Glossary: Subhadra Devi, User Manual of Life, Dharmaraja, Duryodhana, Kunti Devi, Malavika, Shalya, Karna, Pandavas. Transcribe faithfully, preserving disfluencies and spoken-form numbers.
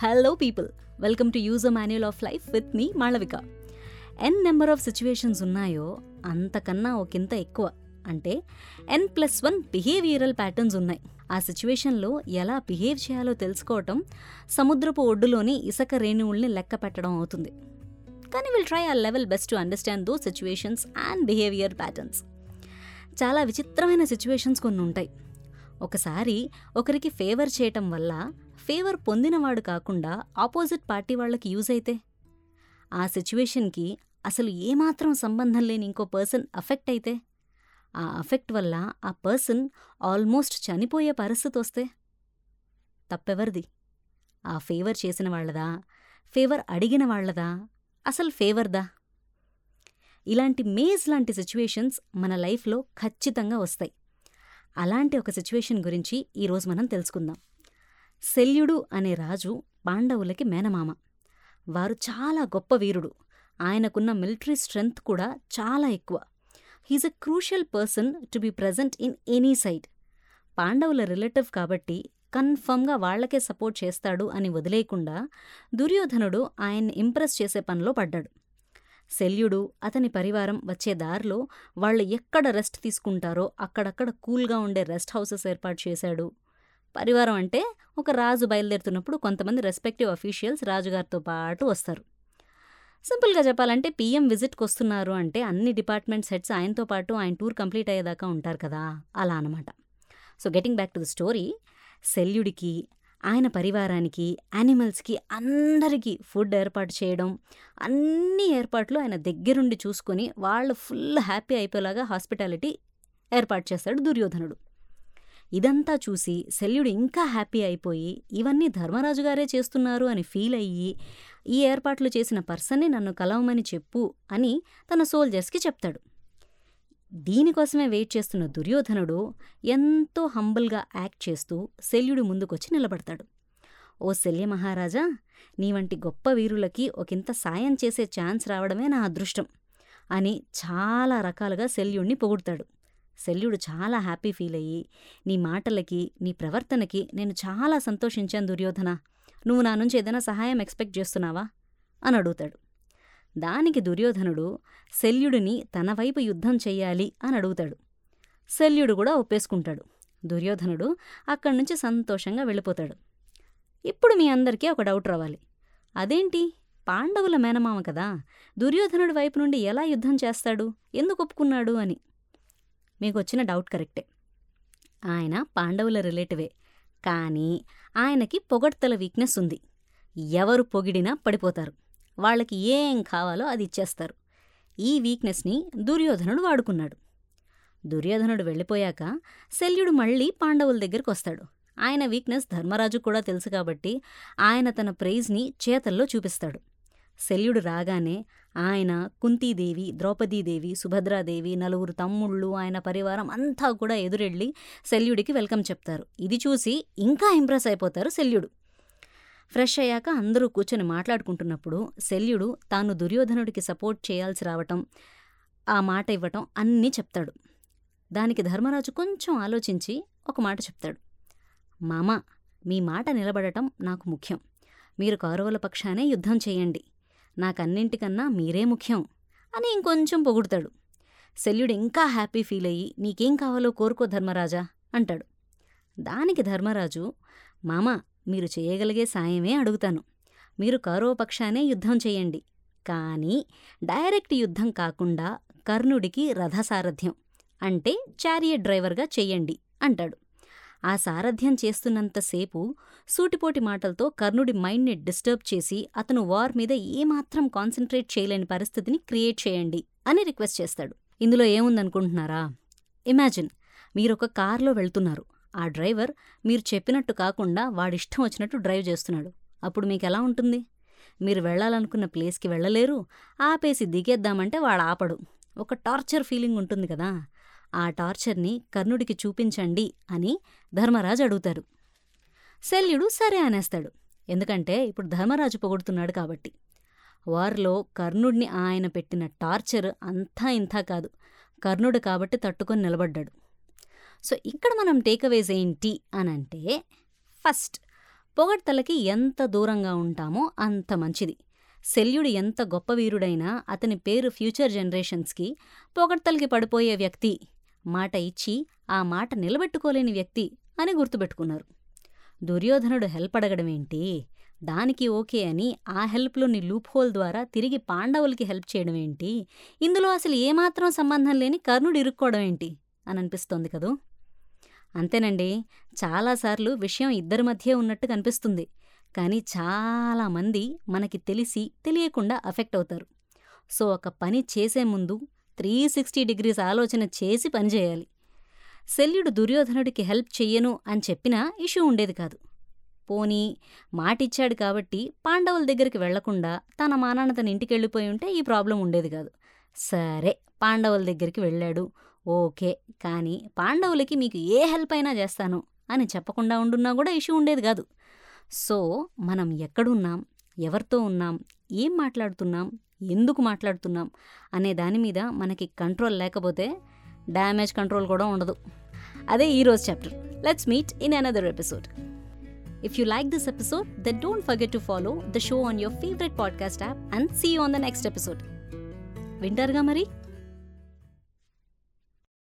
Hello people, welcome to user manual of life with me Malavika. N number of situations ఉన్నాయో అంతకన్నా ఒకంత ఎక్కువ అంటే N plus one behavioural patterns ఉన్నాయి. ఆ సిచ్యువేషన్లో ఎలా బిహేవ్ చేయాలో తెలుసుకోవటం సముద్రపు ఒడ్డులోని ఇసుక రేణువుల్ని లెక్క పెట్టడం అవుతుంది. కానీ will try our level best to understand those situations and behaviour patterns. చాలా విచిత్రమైన సిచ్యువేషన్స్ కొన్ని ఉంటాయి. ఒకసారి ఒకరికి ఫేవర్ చేయటం వల్ల ఫేవర్ పొందినవాడు కాకుండా ఆపోజిట్ పార్టీ వాళ్ళకి యూజ్ అయితే, ఆ సిచ్యువేషన్కి అసలు ఏమాత్రం సంబంధం లేని ఇంకో పర్సన్ అఫెక్ట్ అయితే, ఆ అఫెక్ట్ వల్ల ఆ పర్సన్ ఆల్మోస్ట్ చనిపోయే పరిస్థితి వస్తే తప్పెవరిది? ఆ ఫేవర్ చేసిన వాళ్ళదా, ఫేవర్ అడిగిన వాళ్ళదా, అసలు ఫేవర్దా? ఇలాంటి మేజ్ లాంటి సిచ్యువేషన్స్ మన లైఫ్లో ఖచ్చితంగా వస్తాయి. అలాంటి ఒక సిచ్యువేషన్ గురించి ఈరోజు మనం తెలుసుకుందాం. శల్యుడు అనే రాజు పాండవులకి మేనమామ. వారు చాలా గొప్ప వీరుడు. ఆయనకున్న మిలిటరీ స్ట్రెంగ్త్ కూడా చాలా ఎక్కువ. He's a crucial person to be present in any side. పాండవుల రిలేటివ్ కాబట్టి కన్ఫర్మ్గా వాళ్లకే సపోర్ట్ చేస్తాడు అని వదిలేయకుండా దుర్యోధనుడు ఆయన్ని ఇంప్రెస్ చేసే పనిలో పడ్డాడు. శల్యుడు అతని పరివారం వచ్చే దారిలో వాళ్ళు ఎక్కడ రెస్ట్ తీసుకుంటారో అక్కడక్కడ కూల్గా ఉండే రెస్ట్ హౌసెస్ ఏర్పాటు చేశాడు. పరివారం అంటే ఒక రాజు బయలుదేరుతున్నప్పుడు కొంతమంది రెస్పెక్టివ్ అఫీషియల్స్ రాజుగారితో పాటు వస్తారు. సింపుల్గా చెప్పాలంటే పీఎం విజిట్కి వస్తున్నారు అంటే అన్ని డిపార్ట్మెంట్స్ హెడ్స్ ఆయనతో పాటు ఆయన టూర్ కంప్లీట్ అయ్యేదాకా ఉంటారు కదా, అలా అనమాట. So getting back to the story, శల్యుడికి ఆయన పరివారానికి యానిమల్స్కి అందరికీ ఫుడ్ ఏర్పాటు చేయడం, అన్ని ఏర్పాట్లు ఆయన దగ్గరుండి చూసుకుని వాళ్ళు ఫుల్ హ్యాపీ అయిపోయేలాగా హాస్పిటాలిటీ ఏర్పాటు చేస్తాడు దుర్యోధనుడు. ఇదంతా చూసి శల్యుడు ఇంకా హ్యాపీ అయిపోయి, ఇవన్నీ ధర్మరాజు గారే చేస్తున్నారు అని ఫీల్ అయ్యి, ఈ ఏర్పాట్లు చేసిన పర్సన్ని నన్ను కలవమని చెప్పు అని తన సోల్జర్స్కి చెప్తాడు. దీనికోసమే వెయిట్ చేస్తున్న దుర్యోధనుడు ఎంతో హంబుల్గా యాక్ట్ చేస్తూ శల్యుడి ముందుకొచ్చి నిలబడతాడు. ఓ శల్య మహారాజా, నీ వంటి గొప్ప వీరులకి ఒకంత సాయం చేసే ఛాన్స్ రావడమే నా అదృష్టం అని చాలా రకాలుగా శల్యుణ్ణి పొగుడతాడు. శల్యుడు చాలా హ్యాపీ ఫీల్ అయ్యి, నీ మాటలకి నీ ప్రవర్తనకి నేను చాలా సంతోషించాను దుర్యోధన, నువ్వు నా నుంచి ఏదైనా సహాయం ఎక్స్పెక్ట్ చేస్తున్నావా అని అడుగుతాడు. దానికి దుర్యోధనుడు శల్యుడిని తన వైపు యుద్ధం చెయ్యాలి అని అడుగుతాడు. శల్యుడు కూడా ఒప్పేసుకుంటాడు. దుర్యోధనుడు అక్కడి నుంచి సంతోషంగా వెళ్ళిపోతాడు. ఇప్పుడు మీ అందరికీ ఒక డౌట్ రావాలి, అదేంటి పాండవుల మేనమామ కదా, దుర్యోధనుడి వైపు నుండి ఎలా యుద్ధం చేస్తాడు, ఎందుకు ఒప్పుకున్నాడు అని. మీకు వచ్చిన డౌట్ కరెక్టే, ఆయన పాండవుల రిలేటివే. కానీ ఆయనకి పొగడ్తల వీక్నెస్ ఉంది. ఎవరు పొగిడినా పడిపోతారు, వాళ్ళకి ఏం కావాలో అది ఇచ్చేస్తారు. ఈ వీక్నెస్ని దుర్యోధనుడు వాడుకున్నాడు. దుర్యోధనుడు వెళ్ళిపోయాక శల్యుడు మళ్ళీ పాండవుల దగ్గరికి వస్తాడు. ఆయన వీక్నెస్ ధర్మరాజు కూడా తెలుసు కాబట్టి ఆయన తన ప్రైజ్ని చేతల్లో చూపిస్తాడు. శల్యుడు రాగానే ఆయన కుంతీదేవి, ద్రౌపదీ దేవి, సుభద్రాదేవి, నలుగురు తమ్ముళ్ళు, ఆయన పరివారం అంతా కూడా ఎదురెళ్ళి శల్యుడికి వెల్కమ్ చెప్తారు. ఇది చూసి ఇంకా ఇంప్రెస్ అయిపోతారు శల్యుడు. ఫ్రెష్ అయ్యాక అందరూ కూర్చొని మాట్లాడుకుంటున్నప్పుడు శల్యుడు తాను దుర్యోధనుడికి సపోర్ట్ చేయాల్సి రావటం, ఆ మాట ఇవ్వటం అన్నీ చెప్తాడు. దానికి ధర్మరాజు కొంచెం ఆలోచించి ఒక మాట చెప్తాడు. మామ, మీ మాట నిలబడటం నాకు ముఖ్యం. మీరు కౌరవుల పక్షానే యుద్ధం చేయండి, నాకన్నింటికన్నా మీరే ముఖ్యం అని ఇంకొంచెం పొగుడతాడు. శల్యుడు ఇంకా హ్యాపీ ఫీల్ అయ్యి, నీకేం కావాలో కోరుకో ధర్మరాజా అంటాడు. దానికి ధర్మరాజు, మామ మీరు చేయగలిగే సాయమే అడుగుతాను, మీరు కౌరవ పక్షానే యుద్ధం చేయండి, కానీ డైరెక్ట్ యుద్ధం కాకుండా కర్ణుడికి రథసారథ్యం అంటే చారియట్ డ్రైవర్గా చెయ్యండి అంటాడు. ఆ సారథ్యం చేస్తున్నంతసేపు సూటిపోటి మాటలతో కర్ణుడి మైండ్ని డిస్టర్బ్ చేసి అతను వార్ మీద ఏమాత్రం కాన్సన్ట్రేట్ చేయలేని పరిస్థితిని క్రియేట్ చేయండి అని రిక్వెస్ట్ చేస్తాడు. ఇందులో ఏముందనుకుంటున్నారా? ఇమాజిన్ మీరొక కార్లో వెళ్తున్నారు. ఆ డ్రైవర్ మీరు చెప్పినట్టు కాకుండా వాడిష్టం వచ్చినట్టు డ్రైవ్ చేస్తున్నాడు. అప్పుడు మీకెలా ఉంటుంది? మీరు వెళ్లాలనుకున్న ప్లేస్కి వెళ్ళలేరు. ఆపేసి దిగేద్దామంటే వాడు ఆపడు. ఒక టార్చర్ ఫీలింగ్ ఉంటుంది కదా, ఆ టార్చర్ని కర్ణుడికి చూపించండి అని ధర్మరాజు అడుగుతారు. శల్యుడు సరే అనేస్తాడు, ఎందుకంటే ఇప్పుడు ధర్మరాజు పొగుడుతున్నాడు కాబట్టి. వారిలో కర్ణుడిని ఆయన పెట్టిన టార్చర్ అంతా ఇంతా కాదు, కర్ణుడు కాబట్టి తట్టుకొని నిలబడ్డాడు. సో ఇక్కడ మనం టేక్అవేస్ ఏంటి అనంటే, ఫస్ట్ పొగడ్తలకి ఎంత దూరంగా ఉంటామో అంత మంచిది. శల్యుడు ఎంత గొప్ప వీరుడైనా అతని పేరు ఫ్యూచర్ జనరేషన్స్కి పొగడ్తలకి పడిపోయే వ్యక్తి, మాట ఇచ్చి ఆ మాట నిలబెట్టుకోలేని వ్యక్తి అని గుర్తుపెట్టుకున్నారు. దుర్యోధనుడు హెల్ప్ అడగడమేంటి, దానికి ఓకే అని ఆ హెల్ప్లోని లూప్హోల్ ద్వారా తిరిగి పాండవులకి హెల్ప్ చేయడమేంటి, ఇందులో అసలు ఏమాత్రం సంబంధం లేని కర్ణుడు ఇరుక్కోవడమేంటి అని అనిపిస్తోంది కదూ. అంతేనండి, చాలాసార్లు విషయం ఇద్దరి మధ్యే ఉన్నట్టు కనిపిస్తుంది, కానీ చాలామంది మనకి తెలిసి తెలియకుండా అఫెక్ట్ అవుతారు. సో ఒక పని చేసే ముందు త్రీ సిక్స్టీ డిగ్రీస్ ఆలోచన చేసి పనిచేయాలి. శల్యుడు దుర్యోధనుడికి హెల్ప్ చెయ్యను అని చెప్పినా ఇష్యూ ఉండేది కాదు. పోనీ మాటిచ్చాడు కాబట్టి పాండవుల దగ్గరికి వెళ్లకుండా తన మానాన్న తన ఇంటికెళ్ళిపోయి ఉంటే ఈ ప్రాబ్లం ఉండేది కాదు. సరే, పాండవుల దగ్గరికి వెళ్ళాడు, ఓకే, కానీ పాండవులకి మీకు ఏ హెల్ప్ అయినా చేస్తాను అని చెప్పకుండా ఉండున్నా కూడా ఇష్యూ ఉండేది కాదు. సో మనం ఎక్కడున్నాం, ఎవరితో ఉన్నాం, ఏం మాట్లాడుతున్నాం, ఎందుకు మాట్లాడుతున్నాం అనే దాని మీద మనకి కంట్రోల్ లేకపోతే డ్యామేజ్ కంట్రోల్ కూడా ఉండదు. అదే ఈరోజు chapter. Let's meet in another episode. If you like this episode, then don't forget to follow the show on your favorite podcast app and see you on the next episode. Vintarga mari.